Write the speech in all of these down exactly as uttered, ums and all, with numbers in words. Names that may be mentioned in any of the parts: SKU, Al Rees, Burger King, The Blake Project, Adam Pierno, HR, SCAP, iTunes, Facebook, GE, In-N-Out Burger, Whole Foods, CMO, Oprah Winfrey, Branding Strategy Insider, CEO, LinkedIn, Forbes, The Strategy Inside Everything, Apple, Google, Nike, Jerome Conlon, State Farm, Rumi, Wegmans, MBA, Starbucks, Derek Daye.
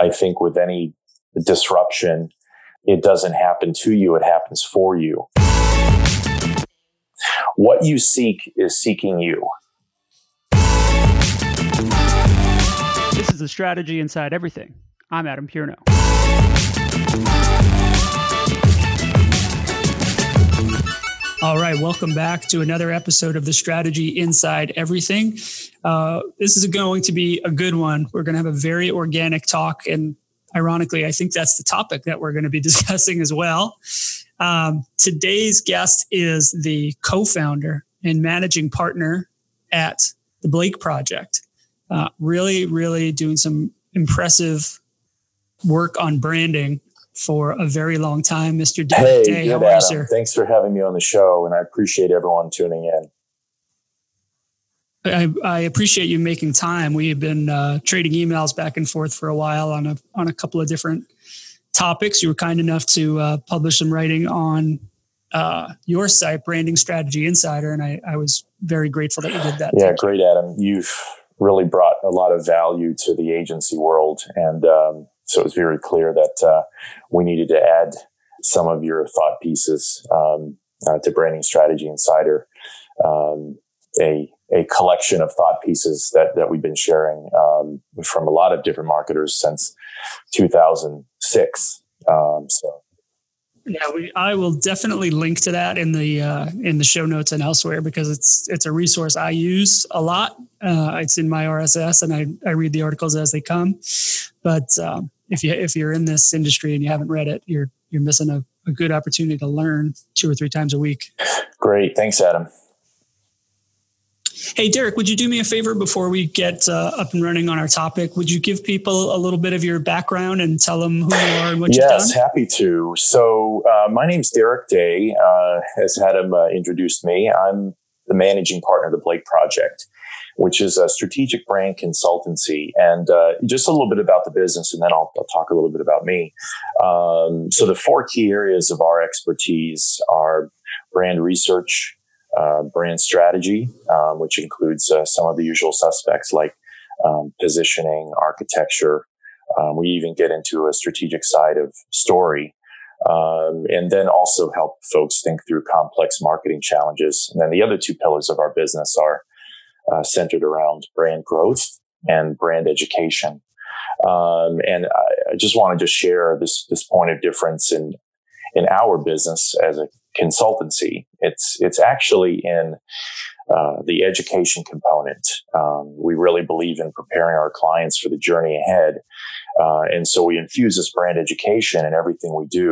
I think with any disruption, it doesn't happen to you. It happens for you. What you seek is seeking you. This is the Strategy Inside Everything. I'm Adam Pierno. All right, welcome back to another episode of the Strategy Inside Everything. Uh, this is going to be a good one. We're going to have a very organic talk, and ironically, I think that's the topic that we're going to be discussing as well. Um, today's guest is the co-founder and managing partner at The Blake Project. Uh, really, really doing some impressive work on branding for a very long time. Mister Derek Daye, hey, how are you, sir? Thanks for having me on the show, and I appreciate everyone tuning in. I, I appreciate you making time. We have been uh, trading emails back and forth for a while on a on a couple of different topics. You were kind enough to uh, publish some writing on uh, your site, Branding Strategy Insider, and I, I was very grateful that you did that. Yeah, great, Adam. You've really brought a lot of value to the agency world, and um, so it was very clear that uh, we needed to add some of your thought pieces um, uh, to Branding Strategy Insider, um, a a collection of thought pieces that that we've been sharing um, from a lot of different marketers since two thousand six. Um, so, yeah, we, I will definitely link to that in the uh, in the show notes and elsewhere, because it's it's a resource I use a lot. Uh, it's in my R S S, and I, I read the articles as they come. But um, if you if you're in this industry and you haven't read it, you're you're missing a, a good opportunity to learn two or three times a week. Great, thanks, Adam. Hey, Derek, would you do me a favor before we get uh, up and running on our topic? Would you give people a little bit of your background and tell them who you are and what yes, you've done? Yes, happy to. So uh, my name's Derek Daye, uh, as Adam uh, introduced me. I'm the managing partner of The Blake Project, which is a strategic brand consultancy. And uh, just a little bit about the business, and then I'll, I'll talk a little bit about me. Um, so the four key areas of our expertise are brand research, Uh, brand strategy, um, which includes uh, some of the usual suspects like um, positioning, architecture. Um, we even get into a strategic side of story, um, and then also help folks think through complex marketing challenges. And then the other two pillars of our business are uh, centered around brand growth and brand education. Um, and I, I just want to just share this this point of difference in in our business as a consultancy. It's it's actually in uh, the education component. Um, we really believe in preparing our clients for the journey ahead. Uh, and so we infuse this brand education in everything we do,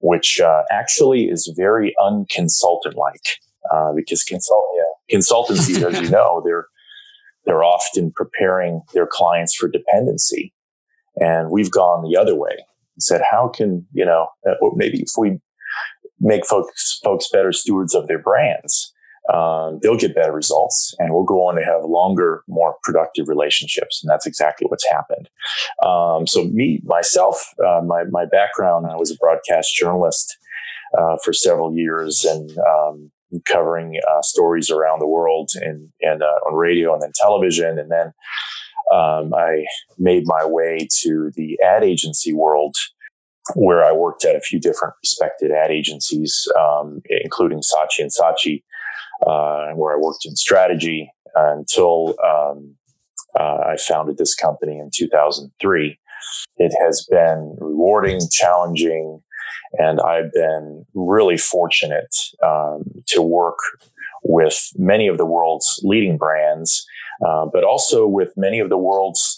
which uh, actually is very unconsultant-like uh, because consult- yeah, consultancies, as you know, they're they're often preparing their clients for dependency. And we've gone the other way and said, how can, you know, uh, maybe if we make folks folks better stewards of their brands, um, they'll get better results, and we'll go on to have longer, more productive relationships. And that's exactly what's happened. Um, so me, myself, uh, my, my background, I was a broadcast journalist uh, for several years, and um, covering uh, stories around the world, and, and uh, on radio and then television. And then um, I made my way to the ad agency world, where I worked at a few different respected ad agencies, um, including Saatchi and Saatchi, uh, where I worked in strategy until um, uh, I founded this company in two thousand three. It has been rewarding, challenging, and I've been really fortunate um, to work with many of the world's leading brands, uh, but also with many of the world's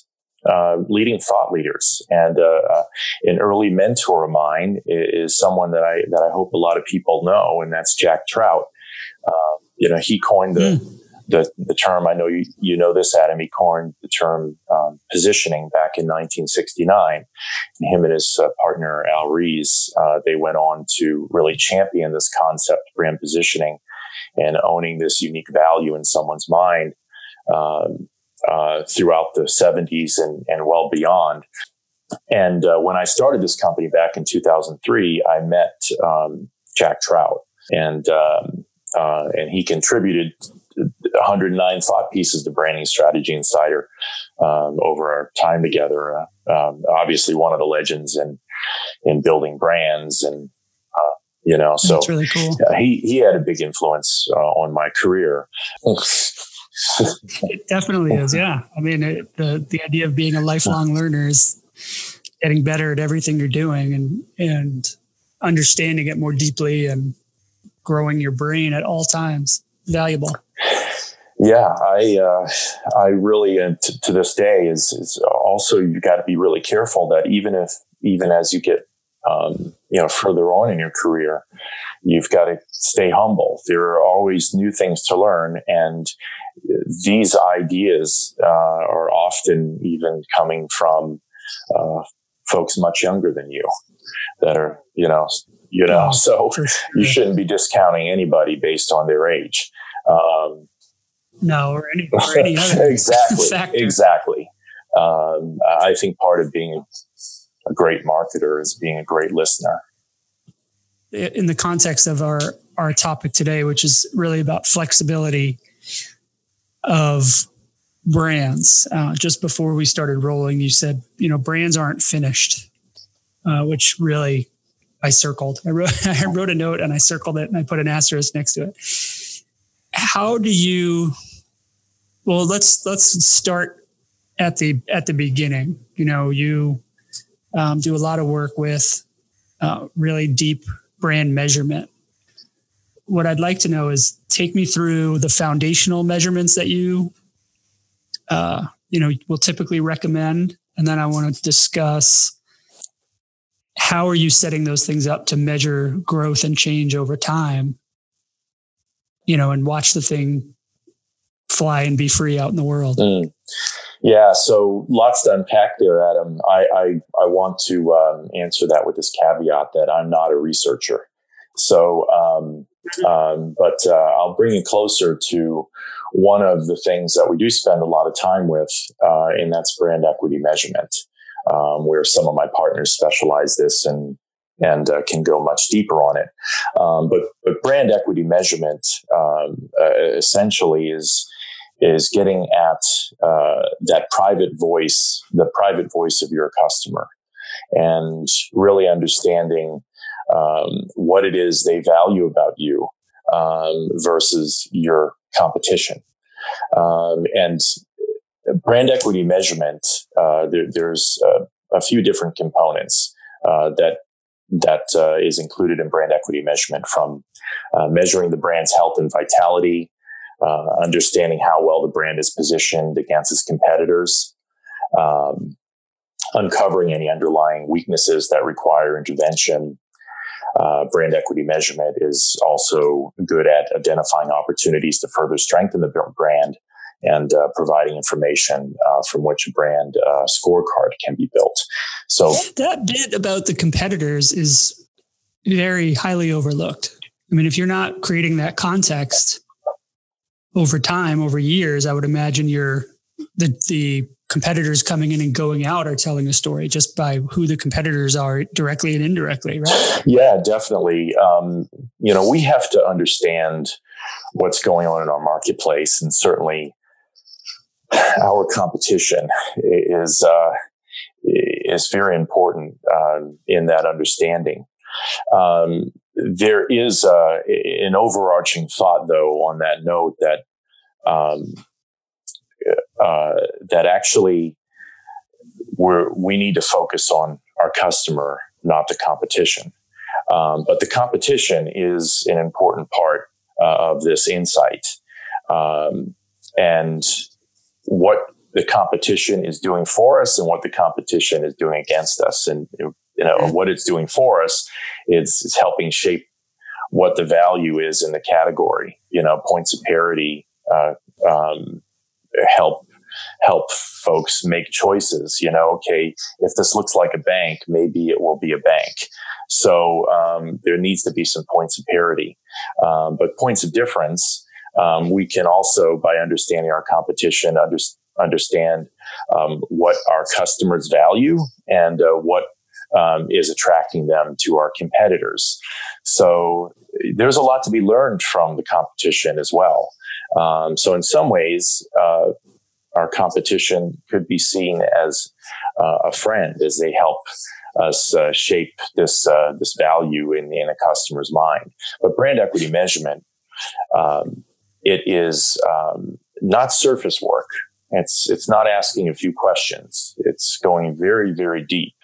Uh, leading thought leaders. And uh, uh, an early mentor of mine is, is someone that I that I hope a lot of people know, and that's Jack Trout. Uh, you know, he coined the, mm. the the term. I know you you know this, Adam. He coined the term um, positioning back in nineteen sixty-nine. And him and his uh, partner Al Rees, uh, they went on to really champion this concept, brand positioning, and owning this unique value in someone's mind. Um, Uh, throughout the seventies and, and well beyond. And uh, when I started this company back in two thousand three, I met um, Jack Trout, and um, uh, and he contributed one hundred nine thought pieces to Branding Strategy Insider um, over our time together. Uh, um, obviously, one of the legends in in building brands, and uh, you know, so that's really cool. Uh, he he had a big influence uh, on my career. It definitely is, yeah. I mean, it, the the idea of being a lifelong learner is getting better at everything you're doing and and understanding it more deeply and growing your brain at all times. Valuable. Yeah, I uh, I really uh, t- to this day is, is also you got to be really careful that even if even as you get um, you know further on in your career, you've got to stay humble. There are always new things to learn, and these ideas uh, are often even coming from uh, folks much younger than you that are you know you know so you shouldn't be discounting anybody based on their age. Um, No, or any, or any other exactly, factor. Exactly. Um, I think part of being a great marketer is being a great listener. In the context of our, our topic today, which is really about flexibility of brands, uh, just before we started rolling, you said, you know, brands aren't finished, uh, which really I circled. I wrote, I wrote a note and I circled it and I put an asterisk next to it. How do you, well, let's, let's start at the, at the beginning. You know, you um, do a lot of work with uh, really deep brand measurement. What I'd like to know is take me through the foundational measurements that you, uh, you know, will typically recommend. And then I want to discuss how are you setting those things up to measure growth and change over time? You know, and watch the thing fly and be free out in the world. Mm. Yeah. So lots to unpack there, Adam. I, I, I want to um, answer that with this caveat that I'm not a researcher. So, um, um, but uh, I'll bring it closer to one of the things that we do spend a lot of time with, uh, and that's brand equity measurement, um, where some of my partners specialize this and and uh, can go much deeper on it. Um, but, but brand equity measurement um, uh, essentially is is getting at uh, that private voice, the private voice of your customer, and really understanding um, what it is they value about you um, versus your competition. Um, and brand equity measurement, uh, there, there's uh, a few different components uh, that that uh, is included in brand equity measurement, from uh, measuring the brand's health and vitality, uh, understanding how well the brand is positioned against its competitors, um, uncovering any underlying weaknesses that require intervention. Uh, brand equity measurement is also good at identifying opportunities to further strengthen the brand and uh, providing information uh, from which a brand uh, scorecard can be built. So that bit about the competitors is very highly overlooked. I mean, if you're not creating that context over time, over years, I would imagine you're, the, the competitors coming in and going out are telling a story just by who the competitors are directly and indirectly, right? Yeah, definitely. Um, you know, we have to understand what's going on in our marketplace, and certainly our competition is uh, is very important uh, in that understanding. Um, there is uh, an overarching thought, though, on that note that um, uh, that actually we're, we need to focus on our customer, not the competition. Um, but the competition is an important part uh, of this insight, um, and what the competition is doing for us and what the competition is doing against us. And, you know, what it's doing for us, it's, it's helping shape what the value is in the category. You know, points of parity, uh, um, help, help folks make choices. You know, okay, if this looks like a bank, maybe it will be a bank. So, um, there needs to be some points of parity. Um, but points of difference, um, we can also, by understanding our competition, under, understand um, what our customers value and uh, what um, is attracting them to our competitors. So there's a lot to be learned from the competition as well. Um, so in some ways, uh, our competition could be seen as uh, a friend as they help us uh, shape this uh, this value in, in a customer's mind. But brand equity measurement, um, it is um, not surface work. It's it's not asking a few questions. It's going very, very deep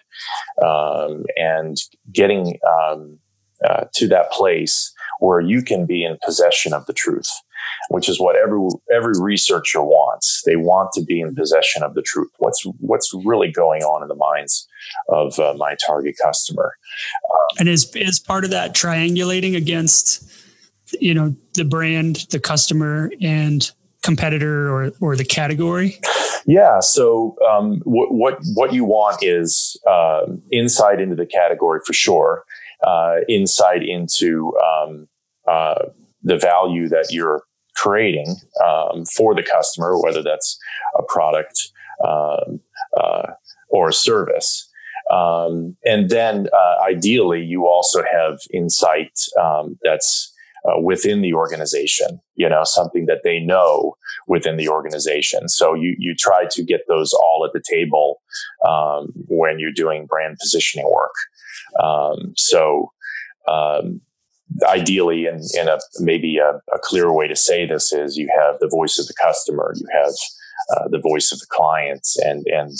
um, and getting um, uh, to that place where you can be in possession of the truth, which is what every every researcher wants. They want to be in possession of the truth. What's what's really going on in the minds of uh, my target customer? Um, and is is part of that triangulating against, you know, the brand, the customer, and competitor or or the category? Yeah. So um, what what what you want is uh, insight into the category for sure. Uh, insight into um, uh, the value that you're creating um, for the customer, whether that's a product um, uh, or a service. Um, and then uh, ideally, you also have insight um, that's uh, within the organization, you know, something that they know within the organization. So you you try to get those all at the table um, when you're doing brand positioning work. Um, so, um, ideally, and, and a, maybe a, a clearer way to say this is you have the voice of the customer, you have, uh, the voice of the client and, and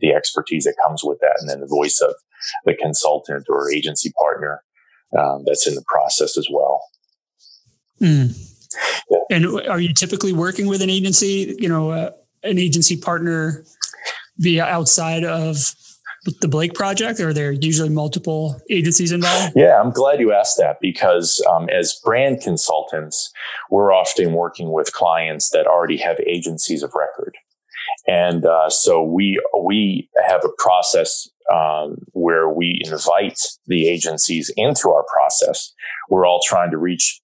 the expertise that comes with that. And then the voice of the consultant or agency partner, um, that's in the process as well. Mm. Yeah. And are you typically working with an agency, you know, uh, an agency partner via outside of The Blake Project, or are there usually multiple agencies involved? Yeah, I'm glad you asked that because um, as brand consultants, we're often working with clients that already have agencies of record. And uh, so we we have a process um, where we invite the agencies into our process. We're all trying to reach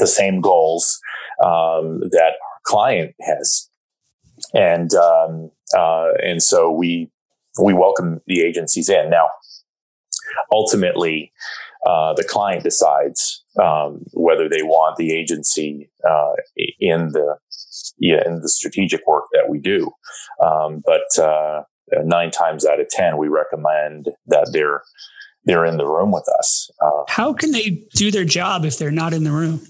the same goals um, that our client has. And, um, uh, and so we We welcome the agencies in. Now, ultimately, uh, the client decides um, whether they want the agency uh, in the yeah, in the strategic work that we do. Um, but uh, nine times out of ten, we recommend that they're they're in the room with us. Uh, How can they do their job if they're not in the room?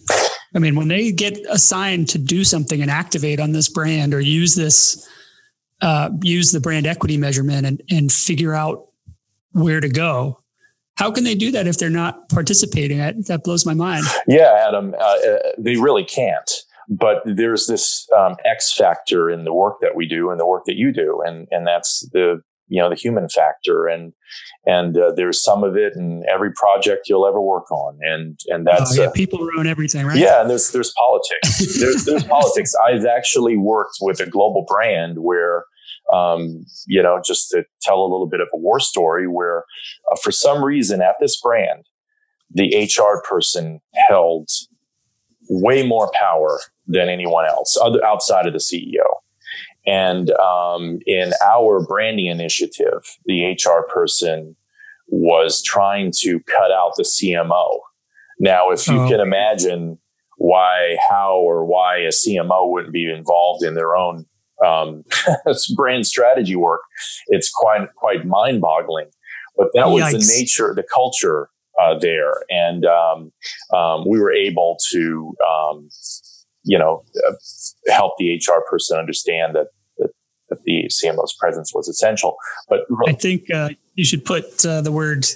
I mean, when they get assigned to do something and activate on this brand or use this. Uh, use the brand equity measurement and, and figure out where to go. How can they do that if they're not participating? I, that blows my mind. Yeah, Adam, uh, they really can't. But there's this um, X factor in the work that we do and the work that you do, and and that's the you know the human factor, and and uh, there's some of it in every project you'll ever work on, and and that's oh, yeah. uh, people ruin everything, right? Yeah, and there's there's politics. there's there's politics. I've actually worked with a global brand where. Um, you know, just to tell a little bit of a war story where uh, for some reason at this brand, the H R person held way more power than anyone else other, outside of the C E O. And um, in our branding initiative, the H R person was trying to cut out the C M O. Now, if you oh. can imagine why, how, or why a C M O wouldn't be involved in their own Um, brand strategy work, it's quite, quite mind boggling, but that Yikes. was the nature, the culture, uh, there. And, um, um, we were able to, um, you know, uh, help the H R person understand that, that, that the C M O's presence was essential. But I think, uh, you should put uh, the word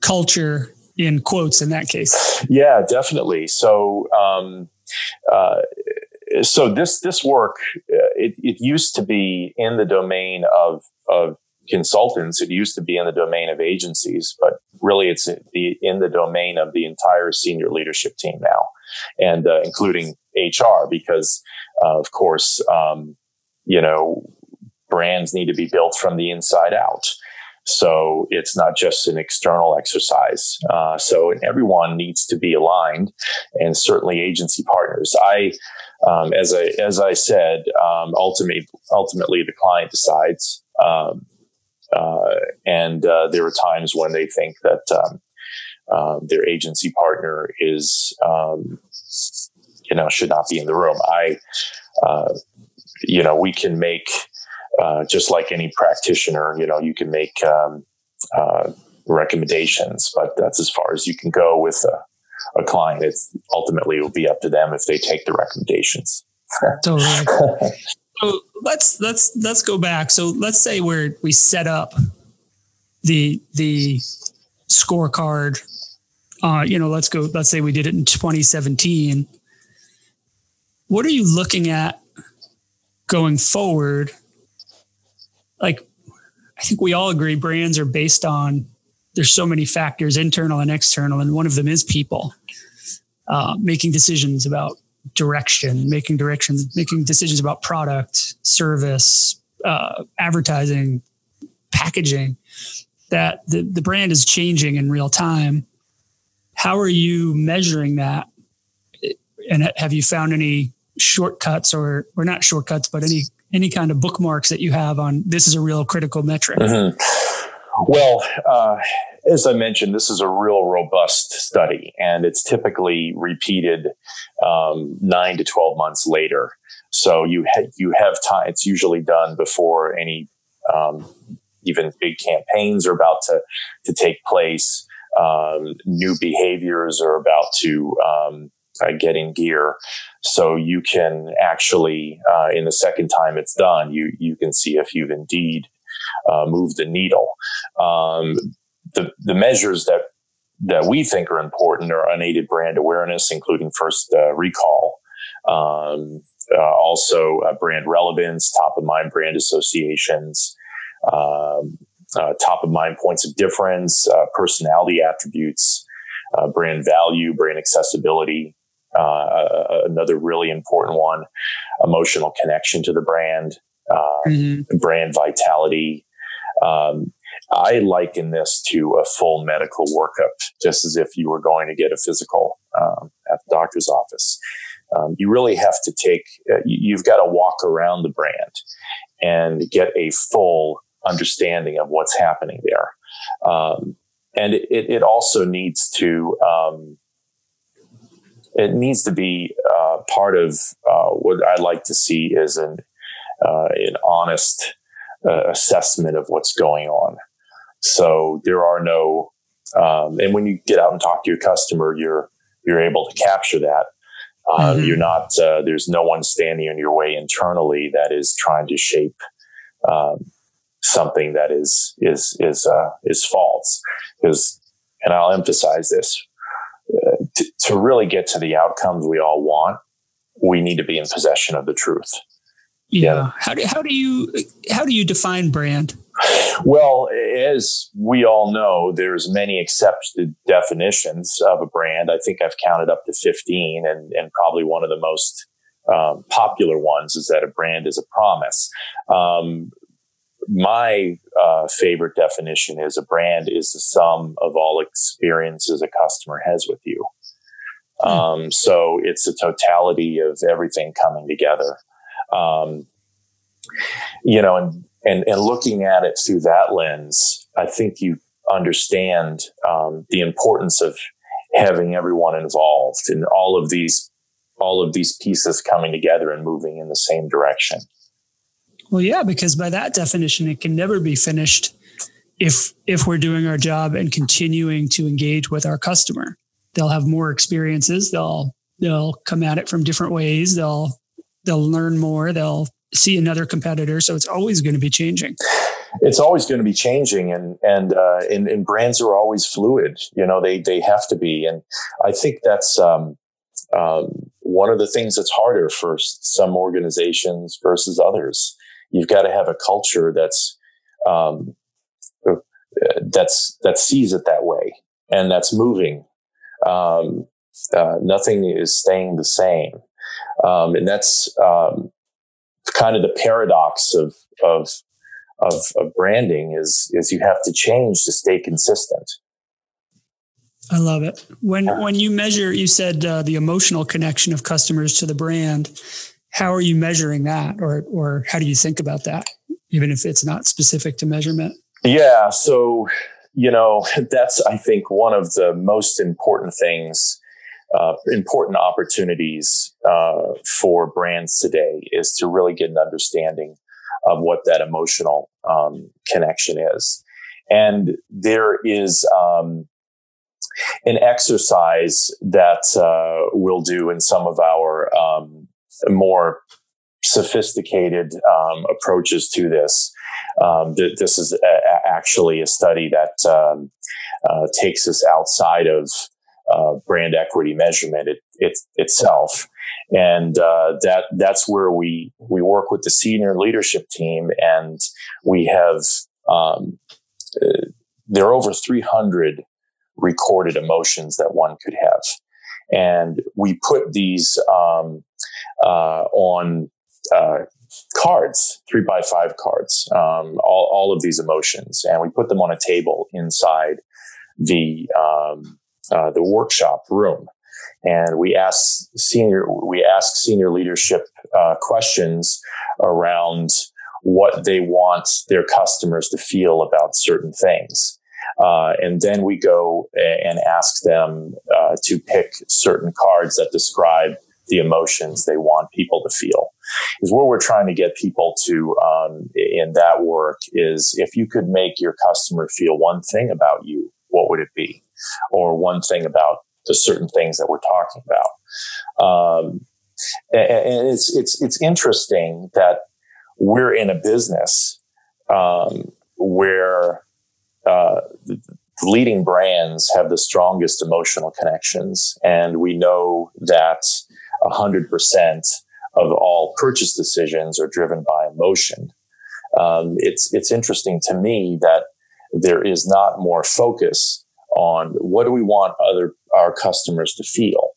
culture in quotes in that case. Yeah, definitely. So, um, uh, So this this work uh, it, it used to be in the domain of of consultants. It used to be in the domain of agencies, but really it's in the, in the domain of the entire senior leadership team now, and uh, including H R, because uh, of course um, you know brands need to be built from the inside out. So it's not just an external exercise. Uh, so everyone needs to be aligned, and certainly agency partners. I, um, as I as I said, um, ultimately, ultimately the client decides, um, uh, and uh, there are times when they think that um, uh, their agency partner is um, you know, should not be in the room. I, uh, you know, we can make, uh, just like any practitioner, you know, you can make, um, uh, recommendations, but that's as far as you can go with a, a client. It's ultimately it will be up to them if they take the recommendations. Totally. So let's, let's, let's go back. So let's say we're, we set up the, the scorecard, uh, you know, let's go, let's say we did it in twenty seventeen. What are you looking at going forward? Like, I think we all agree brands are based on, there's so many factors, internal and external. And one of them is people, uh, making decisions about direction, making directions, making decisions about product, service, uh, advertising, packaging, that the, the brand is changing in real time. How are you measuring that? And have you found any shortcuts or, or not shortcuts, but any, any kind of bookmarks that you have on this is a real critical metric? Mm-hmm. Well, uh, as I mentioned, this is a real robust study, and it's typically repeated um, nine to twelve months later. So you ha- you have time. It's usually done before any um, even big campaigns are about to to take place. Um, new behaviors are about to um, uh, get in gear. So you can actually, uh, in the second time it's done, you you can see if you've indeed uh, moved the needle. Um, the the measures that that we think are important are unaided brand awareness, including first uh, recall, um, uh, also uh, brand relevance, top of mind brand associations, um, uh, top of mind points of difference, uh, personality attributes, uh, brand value, brand accessibility. Uh, another really important one, emotional connection to the brand, uh, mm-hmm. brand vitality. Um, I liken this to a full medical workup, just as if you were going to get a physical um, at the doctor's office. Um, you really have to take, uh, you've got to walk around the brand and get a full understanding of what's happening there. Um, and it, it also needs to, um, it needs to be uh, part of uh, what I like to see is an uh, an honest uh, assessment of what's going on. So there are no, um, and when you get out and talk to your customer, you're you're able to capture that. Um, mm-hmm. You're not uh, there's no one standing in your way internally that is trying to shape um, something that is is is uh, is false. Because, and I'll emphasize this. Uh, to, to really get to the outcomes we all want, we need to be in possession of the truth. Yeah. yeah. How do how do you how do you define brand? Well, as we all know, there's many accepted definitions of a brand. I think I've counted up to fifteen, and and probably one of the most um, popular ones is that a brand is a promise. Um, My uh, favorite definition is a brand is the sum of all experiences a customer has with you. Um, so it's a totality of everything coming together, um, you know, and, and, and looking at it through that lens, I think you understand um, the importance of having everyone involved and all of these, all of these pieces coming together and moving in the same direction. Well, yeah, because by that definition, it can never be finished if if we're doing our job and continuing to engage with our customer. They'll have more experiences. They'll they'll come at it from different ways. They'll they'll learn more. They'll see another competitor. So it's always going to be changing. It's always going to be changing, and and uh, and, and brands are always fluid. You know, they they have to be, and I think that's. Um, um, one of the things that's harder for some organizations versus others. You've got to have a culture that's, um, that's, that sees it that way and that's moving. Um, uh, nothing is staying the same. Um, and that's, um, kind of the paradox of, of, of, of branding is, is you have to change to stay consistent. I love it. When, when you measure, you said, uh, the emotional connection of customers to the brand. How are you measuring that, or or how do you think about that, even if it's not specific to measurement? Yeah, so, you know, that's, I think, one of the most important things uh, important opportunities uh, for brands today is to really get an understanding of what that emotional um, connection is. And there is um, an exercise that uh, we'll do in some of our um, more sophisticated um, approaches to this. Um, th- this is a- actually a study that um, uh, takes us outside of uh, brand equity measurement it, it, itself. And uh, that that's where we, we work with the senior leadership team, and we have... Um, Uh, there are over three hundred recorded emotions that one could have. And we put these um, uh, on uh, cards, three by five cards, um, all, all of these emotions. And we put them on a table inside the um, uh, the workshop room. And we ask senior, we ask senior leadership uh, questions around what they want their customers to feel about certain things. Uh, and then we go and ask them uh, to pick certain cards that describe the emotions they want people to feel. Is what we're trying to get people to um, in that work is, if you could make your customer feel one thing about you, what would it be? Or one thing about the certain things that we're talking about. Um, and it's, it's, it's interesting that we're in a business um, where uh, the leading brands have the strongest emotional connections. And we know that one hundred percent of all purchase decisions are driven by emotion. Um, it's, it's interesting to me that there is not more focus on what do we want other our customers to feel.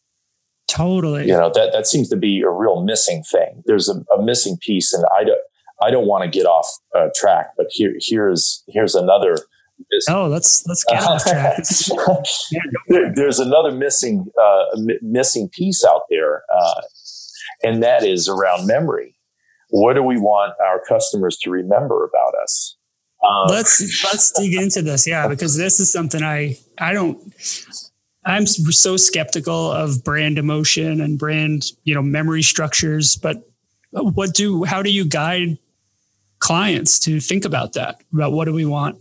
Totally. You know, that, that seems to be a real missing thing. There's a, a missing piece, and I don't, I don't want to get off uh, track, but here, here's, here's another. Oh, let's, let's get off track. yeah, there, there's another missing, uh, m- missing piece out there. Uh, and that is around memory. What do we want our customers to remember about us? Um, let's, let's dig into this. Yeah. Because this is something I, I don't, I'm so skeptical of brand emotion and brand, you know, memory structures, but what do, how do you guide clients to think about that? About what do we want?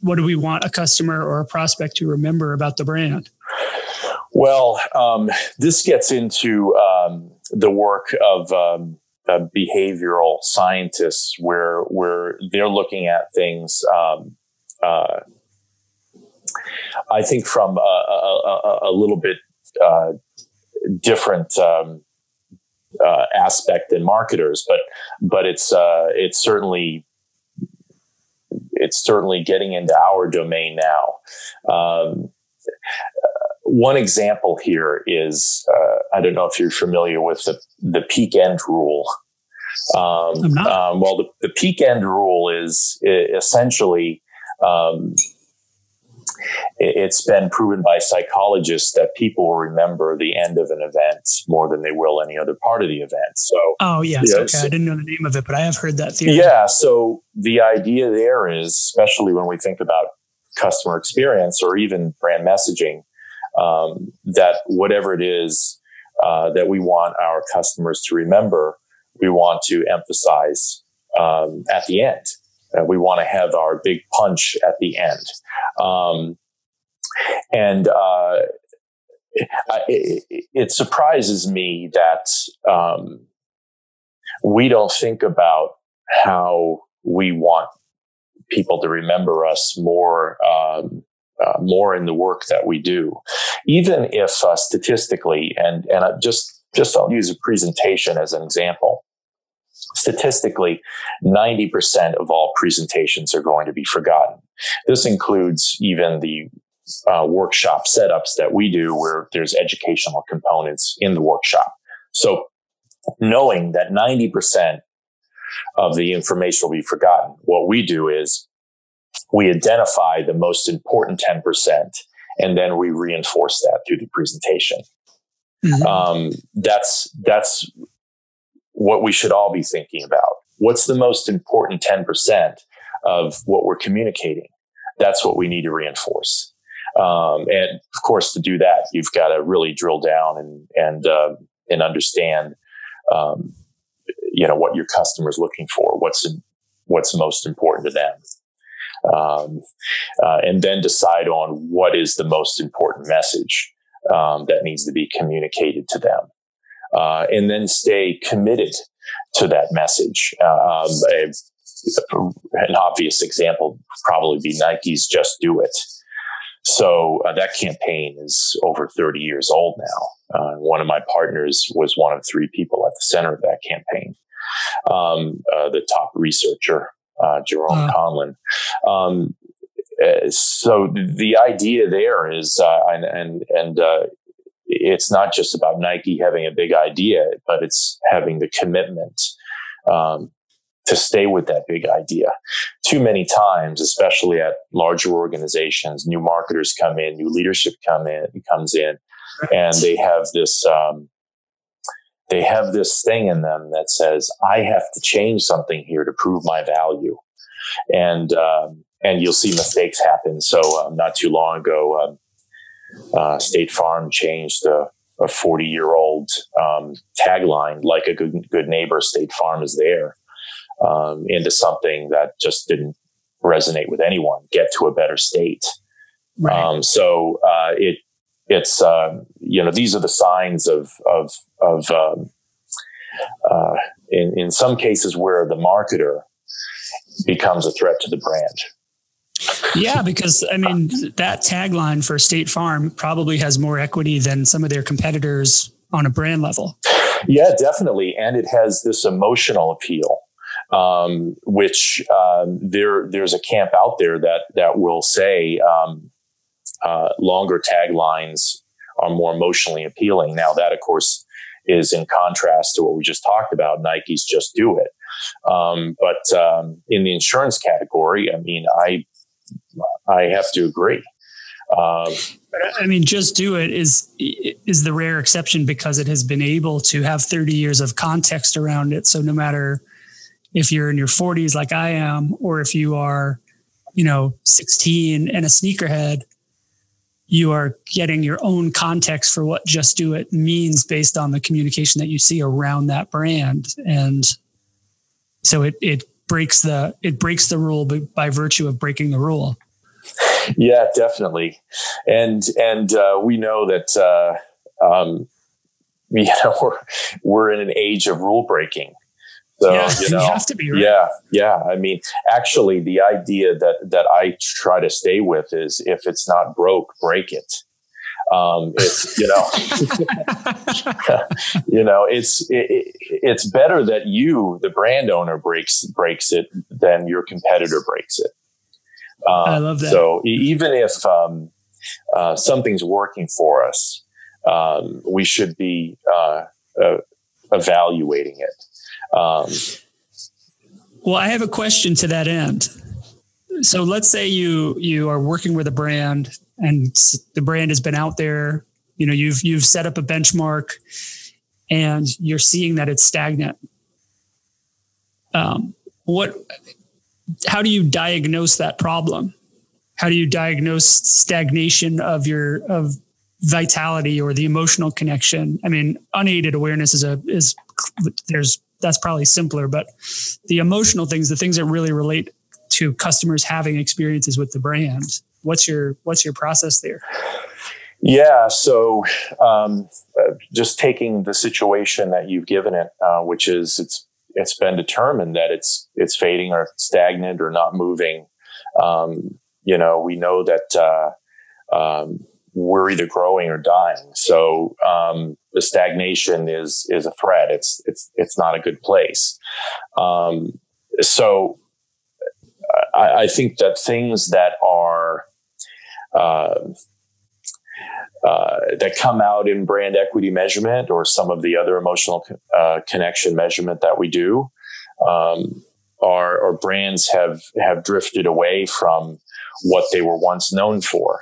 What do we want a customer or a prospect to remember about the brand? Well, um, this gets into um, the work of um, uh, behavioral scientists, where where they're looking at things. Um, uh, I think from a, a, a little bit uh, different. Um, Uh, aspect than marketers, but but it's uh, it's certainly it's certainly getting into our domain now. Um, uh, one example here is uh, I don't know if you're familiar with the the peak end rule. Um, I'm not. Um, well, the, the peak end rule is essentially um, it's been proven by psychologists that people will remember the end of an event more than they will any other part of the event. So, oh yes, you know, okay. So, I didn't know the name of it, but I have heard that theory. Yeah. So the idea there is, especially when we think about customer experience or even brand messaging, um, that whatever it is uh, that we want our customers to remember, we want to emphasize um, at the end. Uh, we want to have our big punch at the end. Um, and uh, I, it, it surprises me that um, we don't think about how we want people to remember us more, um, uh, more in the work that we do. Even if uh, statistically, and and I just just I'll use a presentation as an example. Statistically, ninety percent of all presentations are going to be forgotten. This includes even the uh, workshop setups that we do where there's educational components in the workshop. So knowing that ninety percent of the information will be forgotten, what we do is we identify the most important ten percent, and then we reinforce that through the presentation. Mm-hmm. Um, that's, that's, what we should all be thinking about. What's the most important ten percent of what we're communicating? That's what we need to reinforce. Um, and of course, to do that, you've got to really drill down and, and, uh, and understand, um, you know, what your customer's looking for, what's, what's most important to them. Um, uh, and then decide on what is the most important message, um, that needs to be communicated to them. Uh, and then stay committed to that message. Um, a, an obvious example would probably be Nike's Just Do It. So uh, that campaign is over thirty years old now. Uh, one of my partners was one of three people at the center of that campaign. Um, uh, the top researcher, uh, Jerome Conlon. Um, so the idea there is, uh, and, and, and uh, it's not just about Nike having a big idea, but it's having the commitment, um, to stay with that big idea. Too many times, especially at larger organizations, new marketers come in, new leadership come in, comes in, and they have this, um, they have this thing in them that says, I have to change something here to prove my value. And, um, and you'll see mistakes happen. So, um, not too long ago, um, uh, State Farm changed the, a forty year old, um, tagline, like a good, good neighbor, State Farm is there. Um, into something that just didn't resonate with anyone. Get to a better state. Right. Um, so uh, it it's uh, you know, these are the signs of of of um, uh, in in some cases where the marketer becomes a threat to the brand. Yeah, because I mean that tagline for State Farm probably has more equity than some of their competitors on a brand level. Yeah, definitely, and it has this emotional appeal. Um, which, um, there, there's a camp out there that, that will say, um, uh, longer taglines are more emotionally appealing. Now that, of course, is in contrast to what we just talked about. Nike's Just Do It. Um, but, um, in the insurance category, I mean, I, I have to agree. Um, I mean, Just Do It is, is the rare exception because it has been able to have thirty years of context around it. So no matter if you're in your forties, like I am, or if you are, you know, sixteen and a sneakerhead, you are getting your own context for what Just Do It means based on the communication that you see around that brand. And so it, it breaks the, it breaks the rule by virtue of breaking the rule. Yeah, definitely. And, and, uh, we know that, uh, um, you know, we're, we're in an age of rule breaking. So, yeah, you know, you have to be right. Yeah, yeah. I mean, actually, the idea that that I try to stay with is if it's not broke, break it. Um, it's you know, you know, it's it, it's better that you, the brand owner, breaks breaks it than your competitor breaks it. Um, I love that. So even if um, uh, something's working for us, um, we should be uh, uh, evaluating it. Um, well, I have a question to that end. So let's say you, you are working with a brand and the brand has been out there, you know, you've, you've set up a benchmark and you're seeing that it's stagnant. Um, what, how do you diagnose that problem? How do you diagnose stagnation of your, of vitality or the emotional connection? I mean, unaided awareness is a, is there's, that's probably simpler, but the emotional things, the things that really relate to customers having experiences with the brand. What's your, what's your process there? Yeah. So, um, just taking the situation that you've given it, uh, which is it's, it's been determined that it's, it's fading or stagnant or not moving. Um, you know, we know that, uh, um, we're either growing or dying. So, um, the stagnation is, is a threat. It's, it's, it's not a good place. Um, so I, I think that things that are, uh, uh, that come out in brand equity measurement or some of the other emotional, uh, connection measurement that we do, um, are, or brands have, have drifted away from what they were once known for.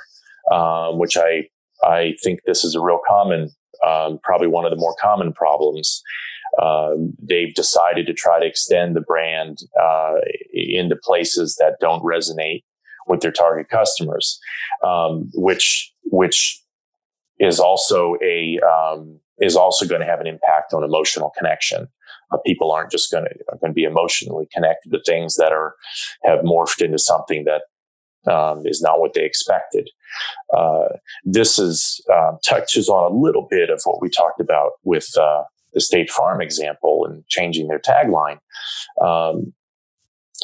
Um, which I, I think this is a real common, um, probably one of the more common problems. Uh, they've decided to try to extend the brand, uh, into places that don't resonate with their target customers, um, which which is also a um, is also going to have an impact on emotional connection. Uh, people aren't just going to are going to be emotionally connected to things that are have morphed into something that um, is not what they expected. Uh, this is uh, touches on a little bit of what we talked about with uh, the State Farm example and changing their tagline. Um,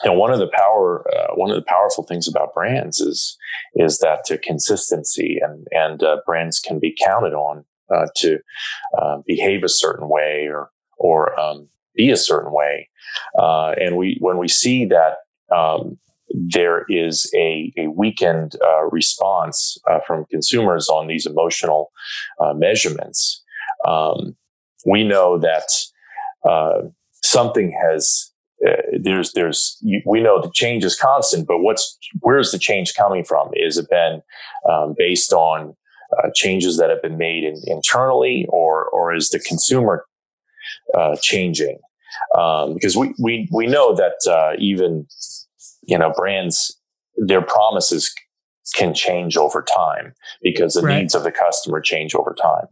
and one of the power uh, one of the powerful things about brands is is that uh, consistency and and uh, brands can be counted on uh, to uh, behave a certain way or or um, be a certain way. Uh, and we, when we see that um, there is a, a weakened uh, response uh, from consumers on these emotional uh, measurements, um, we know that uh, something has, uh, there's, there's, you, we know the change is constant, but what's, where's the change coming from? Is it been um, based on uh, changes that have been made in, internally, or, or is the consumer Uh, changing, um, because we, we, we know that, uh, even, you know, brands, their promises can change over time because the right. needs of the customer change over time.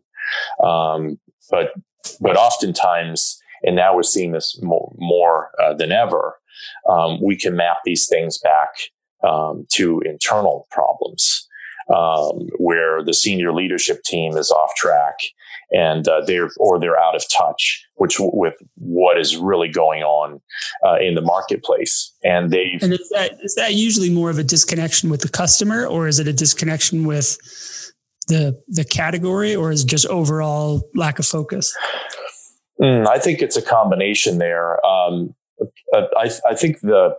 Um, but, but oftentimes, and now we're seeing this more, more uh, than ever, um, we can map these things back, um, to internal problems, um, where the senior leadership team is off track. And uh, they're or they're out of touch, which with what is really going on uh, in the marketplace, and they've and is that is that usually more of a disconnection with the customer, or is it a disconnection with the the category, or is it just overall lack of focus? Mm, I think it's a combination there. Um, I I think the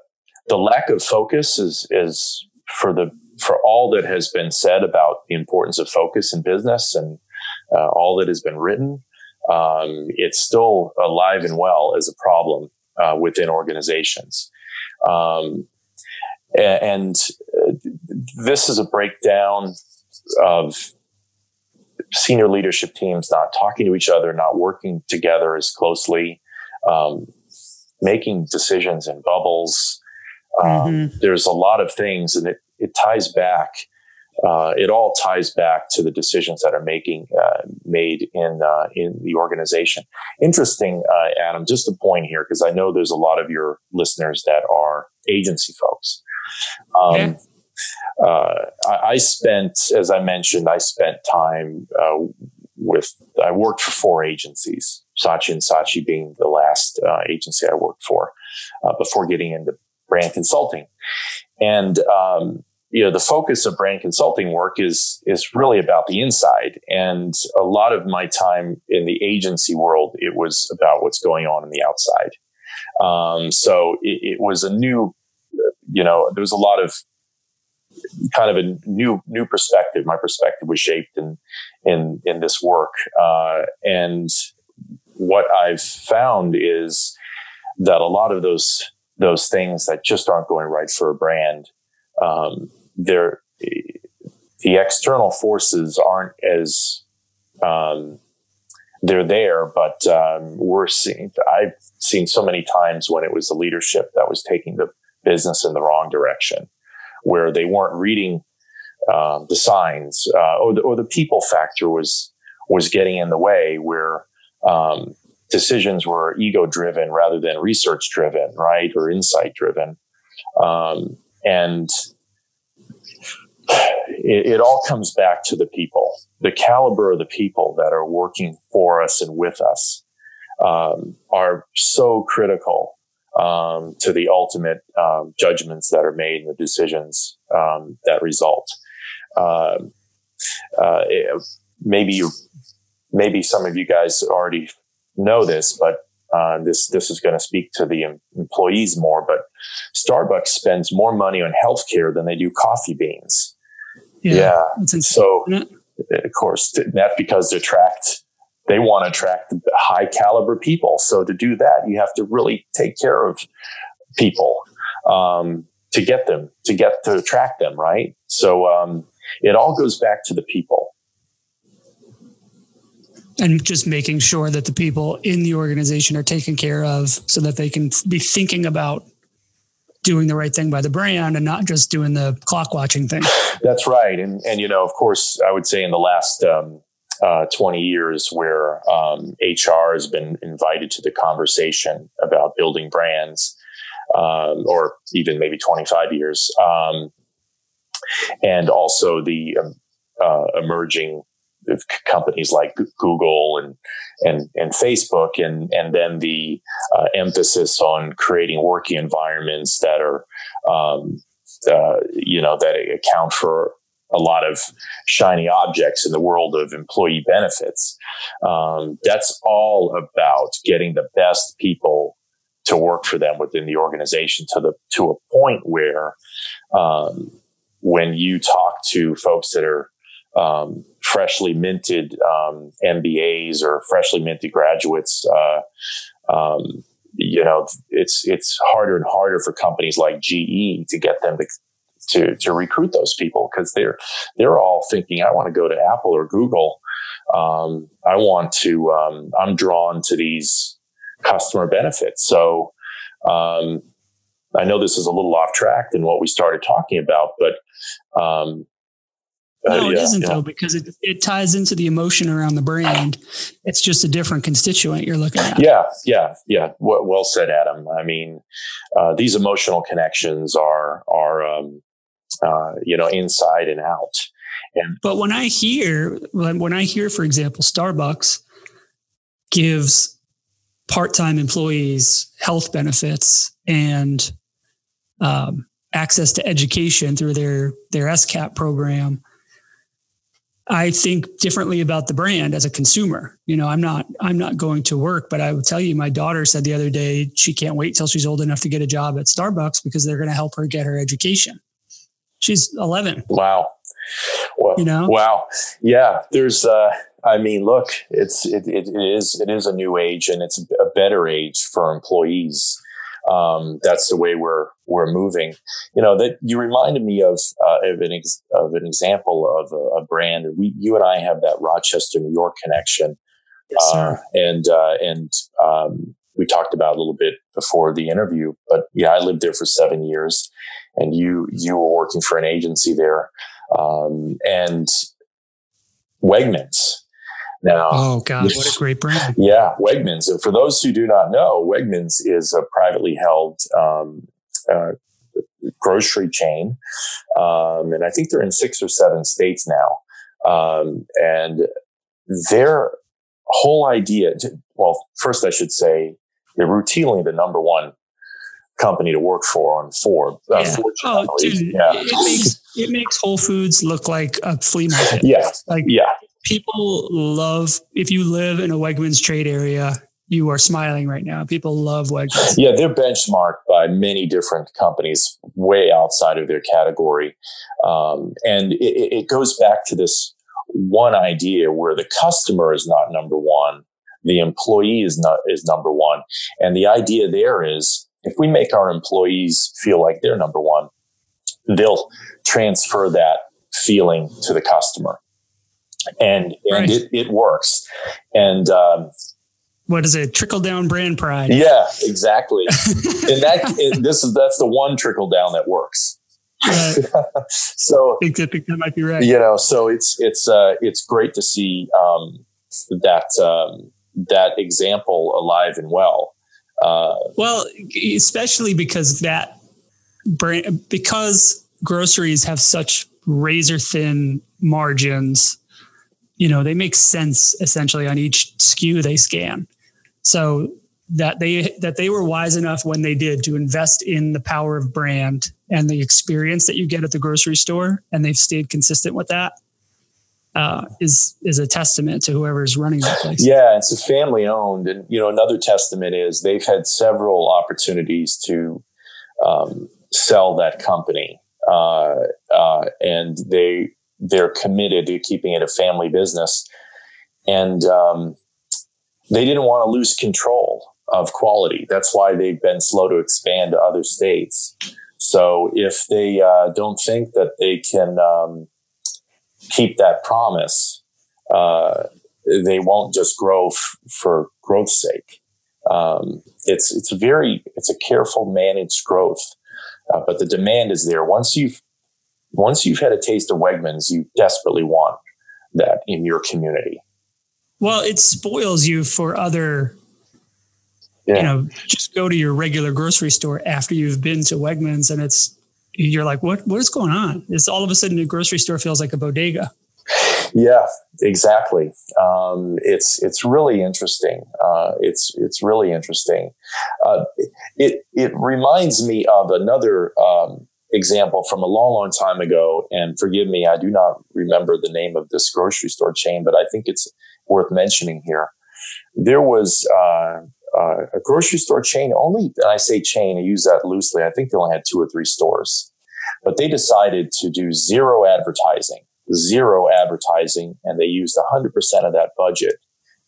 the lack of focus is is for the for all that has been said about the importance of focus in business and. Uh, all that has been written, um, it's still alive and well as a problem uh, within organizations. Um, and uh, this is a breakdown of senior leadership teams not talking to each other, not working together as closely, um, making decisions in bubbles. Um, mm-hmm. There's a lot of things, and it, it ties back. Uh, it all ties back to the decisions that are making uh, made in uh, in the organization. Interesting, uh, Adam. Just a point here, because I know there's a lot of your listeners that are agency folks. Um, yeah. uh, I, I spent, as I mentioned, I spent time uh, with. I worked for four agencies, Saatchi and Saatchi being the last uh, agency I worked for uh, before getting into brand consulting, and. Um, You know, the focus of brand consulting work is is really about the inside. And a lot of my time in the agency world, it was about what's going on in the outside. Um, so it, it was a new, you know, there was a lot of kind of a new new perspective. My perspective was shaped in in, in this work. Uh, and what I've found is that a lot of those those things that just aren't going right for a brand, um, There, the external forces aren't as um, they're there, but um, we're seeing. I've seen so many times when it was the leadership that was taking the business in the wrong direction, where they weren't reading uh, the signs, uh, or, the, or the people factor was was getting in the way, where um, decisions were ego driven rather than research driven, right, or insight driven, um, and. It, it all comes back to the people, the caliber of the people that are working for us and with us um, are so critical um, to the ultimate um, judgments that are made and the decisions um, that result. Um, uh, it, maybe, you, maybe some of you guys already know this, but uh, this this is going to speak to the em- employees more. But Starbucks spends more money on healthcare than they do coffee beans. Yeah. yeah. So, of course, that's because they're tracked. They want to attract high caliber people. So to do that, you have to really take care of people um, to get them, to get to attract them, right? So um, it all goes back to the people. And just making sure that the people in the organization are taken care of so that they can be thinking about doing the right thing by the brand and not just doing the clock watching thing. That's right. And, and, you know, of course, I would say in the last um, uh, twenty years where um, H R has been invited to the conversation about building brands, um, or even maybe twenty-five years. Um, and also the um, uh, emerging of companies like Google and and and Facebook, and and then the uh, emphasis on creating working environments that are, um, uh, you know, that account for a lot of shiny objects in the world of employee benefits. Um, that's all about getting the best people to work for them within the organization, to the to a point where, um, when you talk to folks that are Um, freshly minted um, M B As or freshly minted graduates, uh, um, you know, it's it's harder and harder for companies like G E to get them to to, to recruit those people, because they're they're all thinking, I want to go to Apple or Google. Um, I want to. Um, I'm drawn to these customer benefits. So um, I know this is a little off track than what we started talking about, but. Um, Uh, no, it yeah, isn't yeah. though, because it, it ties into the emotion around the brand. It's just a different constituent you're looking at. Yeah, yeah, yeah. Well, well said, Adam. I mean, uh, these emotional connections are are um, uh, you know, inside and out. And but when I hear when I hear, for example, Starbucks gives part-time employees health benefits and um, access to education through their their S C A P program, I think differently about the brand as a consumer. You know, I'm not, I'm not going to work, but I will tell you, my daughter said the other day, she can't wait till she's old enough to get a job at Starbucks because they're going to help her get her education. She's eleven. Wow. Well, you know? Wow. Yeah. There's uh I mean, look, it's, it, it is, it is a new age, and it's a better age for employees. Um, that's the way we're, we're moving. You know, that you reminded me of, uh, of an, ex- of an example of a, a brand. We, you and I have that Rochester, New York connection. Yes, uh, and, uh, and, um, we talked about a little bit before the interview, but yeah, I lived there for seven years and you, you were working for an agency there. Um, and Wegmans. Now, oh God, what a great brand. Yeah, Wegmans. And for those who do not know, Wegmans is a privately held um, uh, grocery chain. Um, and I think they're in six or seven states now. Um, and their whole idea, to, well, first I should say they're routinely the number one company to work for on Forbes. Yeah. Unfortunately. Oh, dude, yeah. it, makes, it makes Whole Foods look like a flea market. Yeah, like, yeah. People love, if you live in a Wegmans trade area, you are smiling right now. People love Wegmans. Yeah, they're benchmarked by many different companies way outside of their category. Um, and it, it goes back to this one idea where the customer is not number one, the employee is not is number one. And the idea there is, if we make our employees feel like they're number one, they'll transfer that feeling to the customer. And and right. it, it works. And um, what is it? Trickle down brand pride. Yeah, exactly. And that it, this is that's the one trickle down that works. Right. So I think, I think that might be right. You know, so it's it's uh, it's great to see um, that um, that example alive and well. Uh, well, especially because that brand, because groceries have such razor thin margins. You know, they make sense essentially on each S K U they scan. So that they that they were wise enough when they did to invest in the power of brand and the experience that you get at the grocery store, and they've stayed consistent with that, uh, is is a testament to whoever's running that place. Yeah, it's a family owned, and you know, another testament is they've had several opportunities to um, sell that company, uh, uh, and they. They're committed to keeping it a family business, and um, they didn't want to lose control of quality. That's why they've been slow to expand to other states. So if they uh, don't think that they can um, keep that promise, uh, they won't just grow f- for growth's sake. Um, it's it's very it's a careful, managed growth. Uh, but the demand is there. Once you've once you've had a taste of Wegmans, you desperately want that in your community. Well, it spoils you for other. Yeah. You know, just go to your regular grocery store after you've been to Wegmans, and it's you're like, what what is going on? It's all of a sudden the grocery store feels like a bodega. Yeah, exactly. Um, it's it's really interesting. Uh, it's it's really interesting. Uh, it it reminds me of another um, example from a long, long time ago. And forgive me, I do not remember the name of this grocery store chain, but I think it's worth mentioning here. There was uh, uh, a grocery store chain only, and I say chain, I use that loosely. I think they only had two or three stores, but they decided to do zero advertising. Zero advertising, and they used one hundred percent of that budget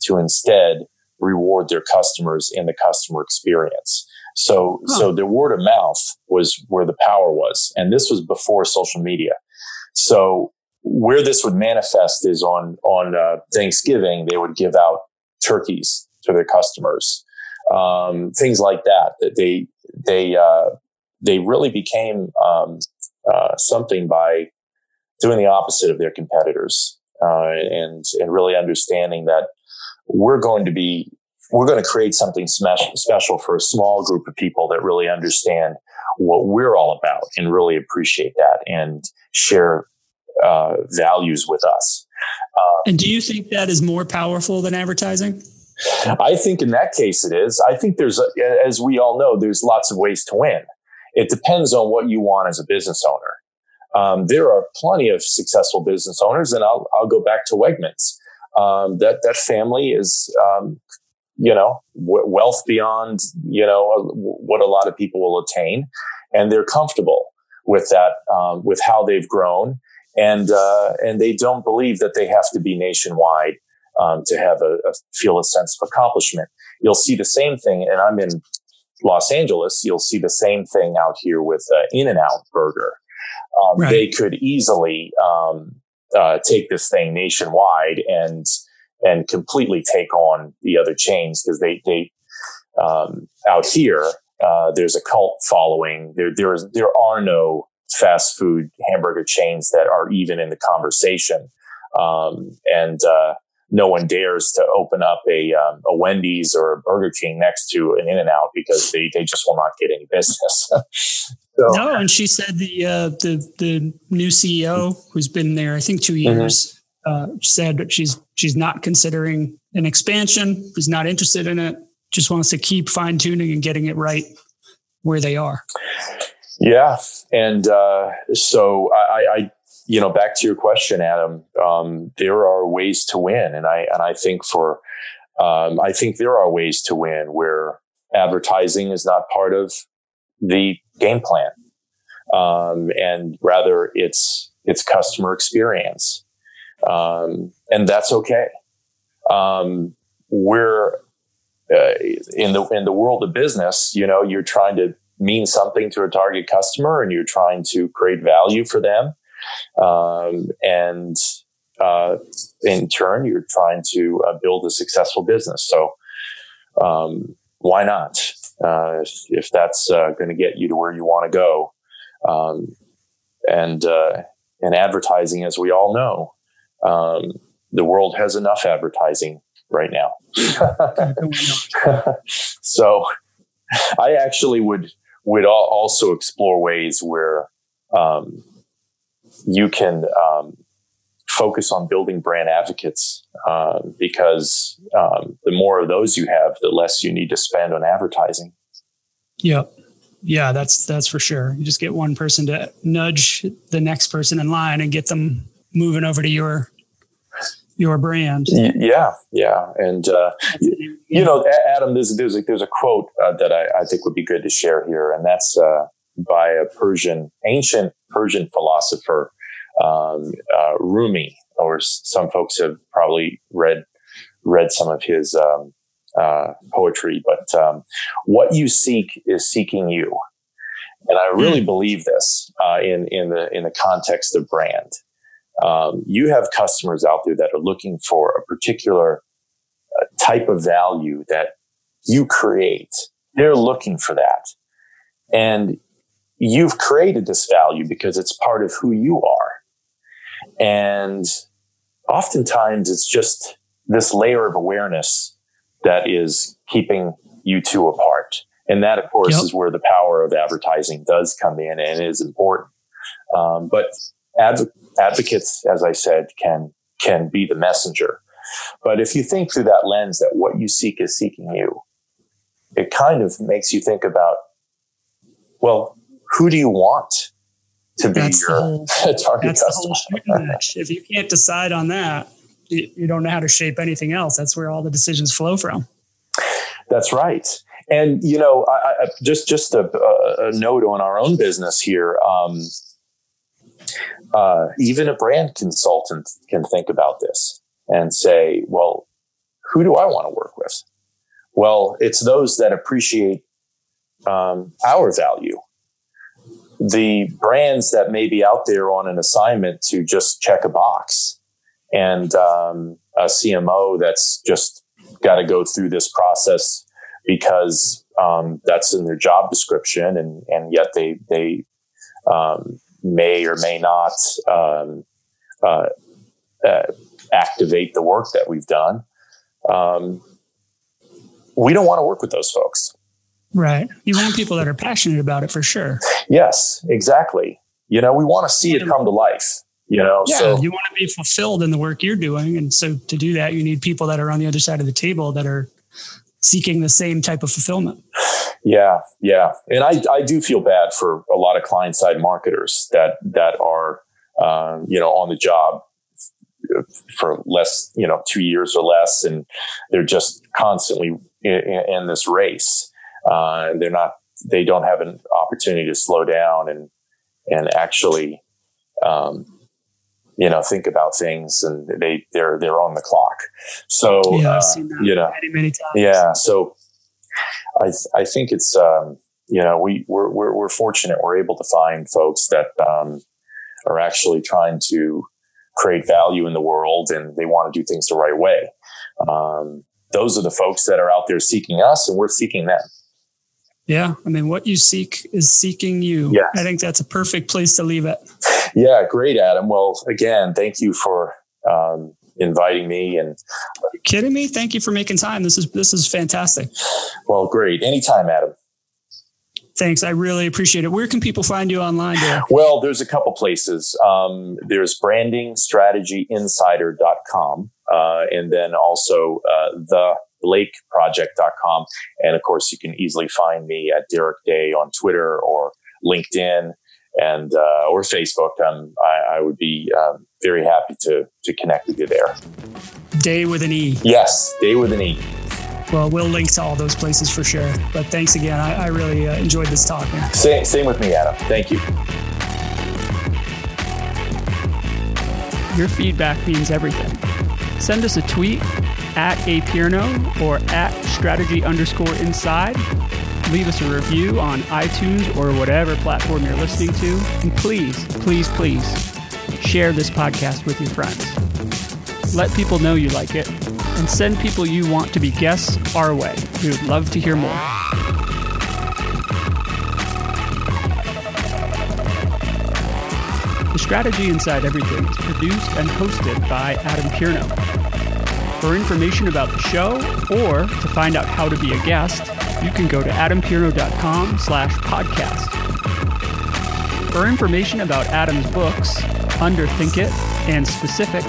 to instead reward their customers in the customer experience. So, huh. so the word of mouth was where the power was, and this was before social media. So, where this would manifest is on on uh, Thanksgiving, they would give out turkeys to their customers, um, things like that. That they they uh, they really became um, uh, something by doing the opposite of their competitors, uh, and and really understanding that we're going to be we're going to create something special for a small group of people that really understand what we're all about and really appreciate that and share uh, values with us. Uh, and do you think that is more powerful than advertising? I think in that case it is. I think there's, as we all know, there's lots of ways to win. It depends on what you want as a business owner. Um, there are plenty of successful business owners, and I'll, I'll go back to Wegmans. Um, that, that family is, um, you know, w- wealth beyond, you know, a, what a lot of people will attain. And they're comfortable with that, um, with how they've grown. And, uh, and they don't believe that they have to be nationwide, um, to have a, a feel a sense of accomplishment. You'll see the same thing. And I'm in Los Angeles. You'll see the same thing out here with uh, In-N-Out Burger. Um, right. They could easily um, uh, take this thing nationwide and and completely take on the other chains, because they they um, out here uh, there's a cult following. There there is there are no fast food hamburger chains that are even in the conversation, um, and uh, no one dares to open up a um, a Wendy's or a Burger King next to an In-N-Out, because they they just will not get any business. So. No, and she said the uh, the the new C E O, who's been there, I think, two years, mm-hmm. uh, said she's she's not considering an expansion. She's not interested in it. Just wants to keep fine tuning and getting it right where they are. Yeah, and uh, so I, I, you know, back to your question, Adam. Um, there are ways to win, and I and I think for, um, I think there are ways to win where advertising is not part of the game plan, um, and rather it's it's customer experience, um, and that's okay. Um, we're uh, in the in the world of business. You know, you're trying to mean something to a target customer, and you're trying to create value for them, um, and uh, in turn, you're trying to uh, build a successful business. So, um, why not? Uh, if, if that's uh, going to get you to where you want to go, um, and uh, and advertising, as we all know, um, the world has enough advertising right now. So, I actually would would also explore ways where um, you can um, focus on building brand advocates. Uh, because um, the more of those you have, the less you need to spend on advertising. Yeah, yeah, that's that's for sure. You just get one person to nudge the next person in line and get them moving over to your your brand. Yeah, yeah, and uh, you, you know, Adam, there's there's a, there's a quote uh, that I, I think would be good to share here, and that's uh, by a Persian ancient Persian philosopher, um, uh, Rumi. Or some folks have probably read read some of his um, uh, poetry. But um, what you seek is seeking you, and I really mm. believe this uh, in in the in the context of brand. Um, you have customers out there that are looking for a particular uh, type of value that you create. They're looking for that, and you've created this value because it's part of who you are. And oftentimes it's just this layer of awareness that is keeping you two apart. And that, of course, yep. is where the power of advertising does come in and is important. Um, but adv- advocates, as I said, can can be the messenger. But if you think through that lens that what you seek is seeking you, it kind of makes you think about, well, who do you want to be that's your the whole, target that's customer? The whole if you can't decide on that, you, you don't know how to shape anything else. That's where all the decisions flow from. That's right. And, you know, I, I, just just a, a note on our own business here. Um, uh, even a brand consultant can think about this and say, well, who do I want to work with? Well, it's those that appreciate um, our value. The brands that may be out there on an assignment to just check a box and um, a C M O that's just got to go through this process because um, that's in their job description, and, and yet they they um, may or may not um, uh, uh, activate the work that we've done. Um, we don't want to work with those folks. Right. You want people that are passionate about it for sure. Yes, exactly. You know, we want to see it come to life. You know, yeah, so you want to be fulfilled in the work you're doing. And so to do that, you need people that are on the other side of the table that are seeking the same type of fulfillment. Yeah. Yeah. And I, I do feel bad for a lot of client side marketers that, that are, um, you know, on the job for less, you know, two years or less. And they're just constantly in, in this race. Uh, they're not, they don't have an opportunity to slow down and, and actually, um, you know, think about things, and they, they're, they're on the clock. So, yeah, uh, I've seen that you know, many, many times. Yeah. So I, th- I think it's, um, you know, we, we're, we're, we're fortunate. We're able to find folks that, um, are actually trying to create value in the world, and they want to do things the right way. Um, those are the folks that are out there seeking us, and we're seeking them. Yeah. I mean, what you seek is seeking you. Yes. I think that's a perfect place to leave it. Yeah. Great, Adam. Well, again, thank you for um, inviting me. And are you kidding me? Thank you for making time. This is, this is fantastic. Well, great. Anytime, Adam. Thanks. I really appreciate it. Where can people find you online, Derek? Well, there's a couple places. Um, there's branding strategy insider dot com. Uh, and then also uh, the blake project dot com. And of course, you can easily find me at Derek Daye on Twitter or LinkedIn and uh, or Facebook. Um, I, I would be um, very happy to to connect with you there. Daye with an E. Yes, Daye with an E. Well, we'll link to all those places for sure. But thanks again. I, I really uh, enjoyed this talk. Same, same with me, Adam. Thank you. Your feedback means everything. Send us a tweet at A Pierno or at strategy underscore inside. Leave us a review on iTunes or whatever platform you're listening to. And please, please, please share this podcast with your friends. Let people know you like it, and send people you want to be guests our way. We would love to hear more. The Strategy Inside Everything is produced and hosted by Adam Pierno. For information about the show or to find out how to be a guest, you can go to adampierno.com slash podcast. For information about Adam's books, Underthink It and Specific,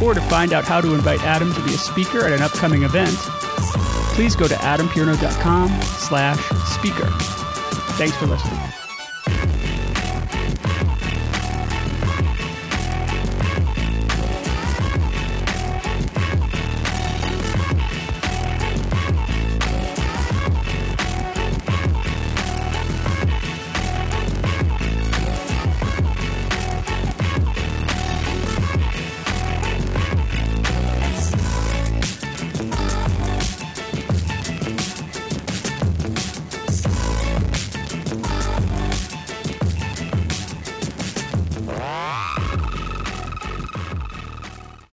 or to find out how to invite Adam to be a speaker at an upcoming event, please go to adampierno.com slash speaker. Thanks for listening.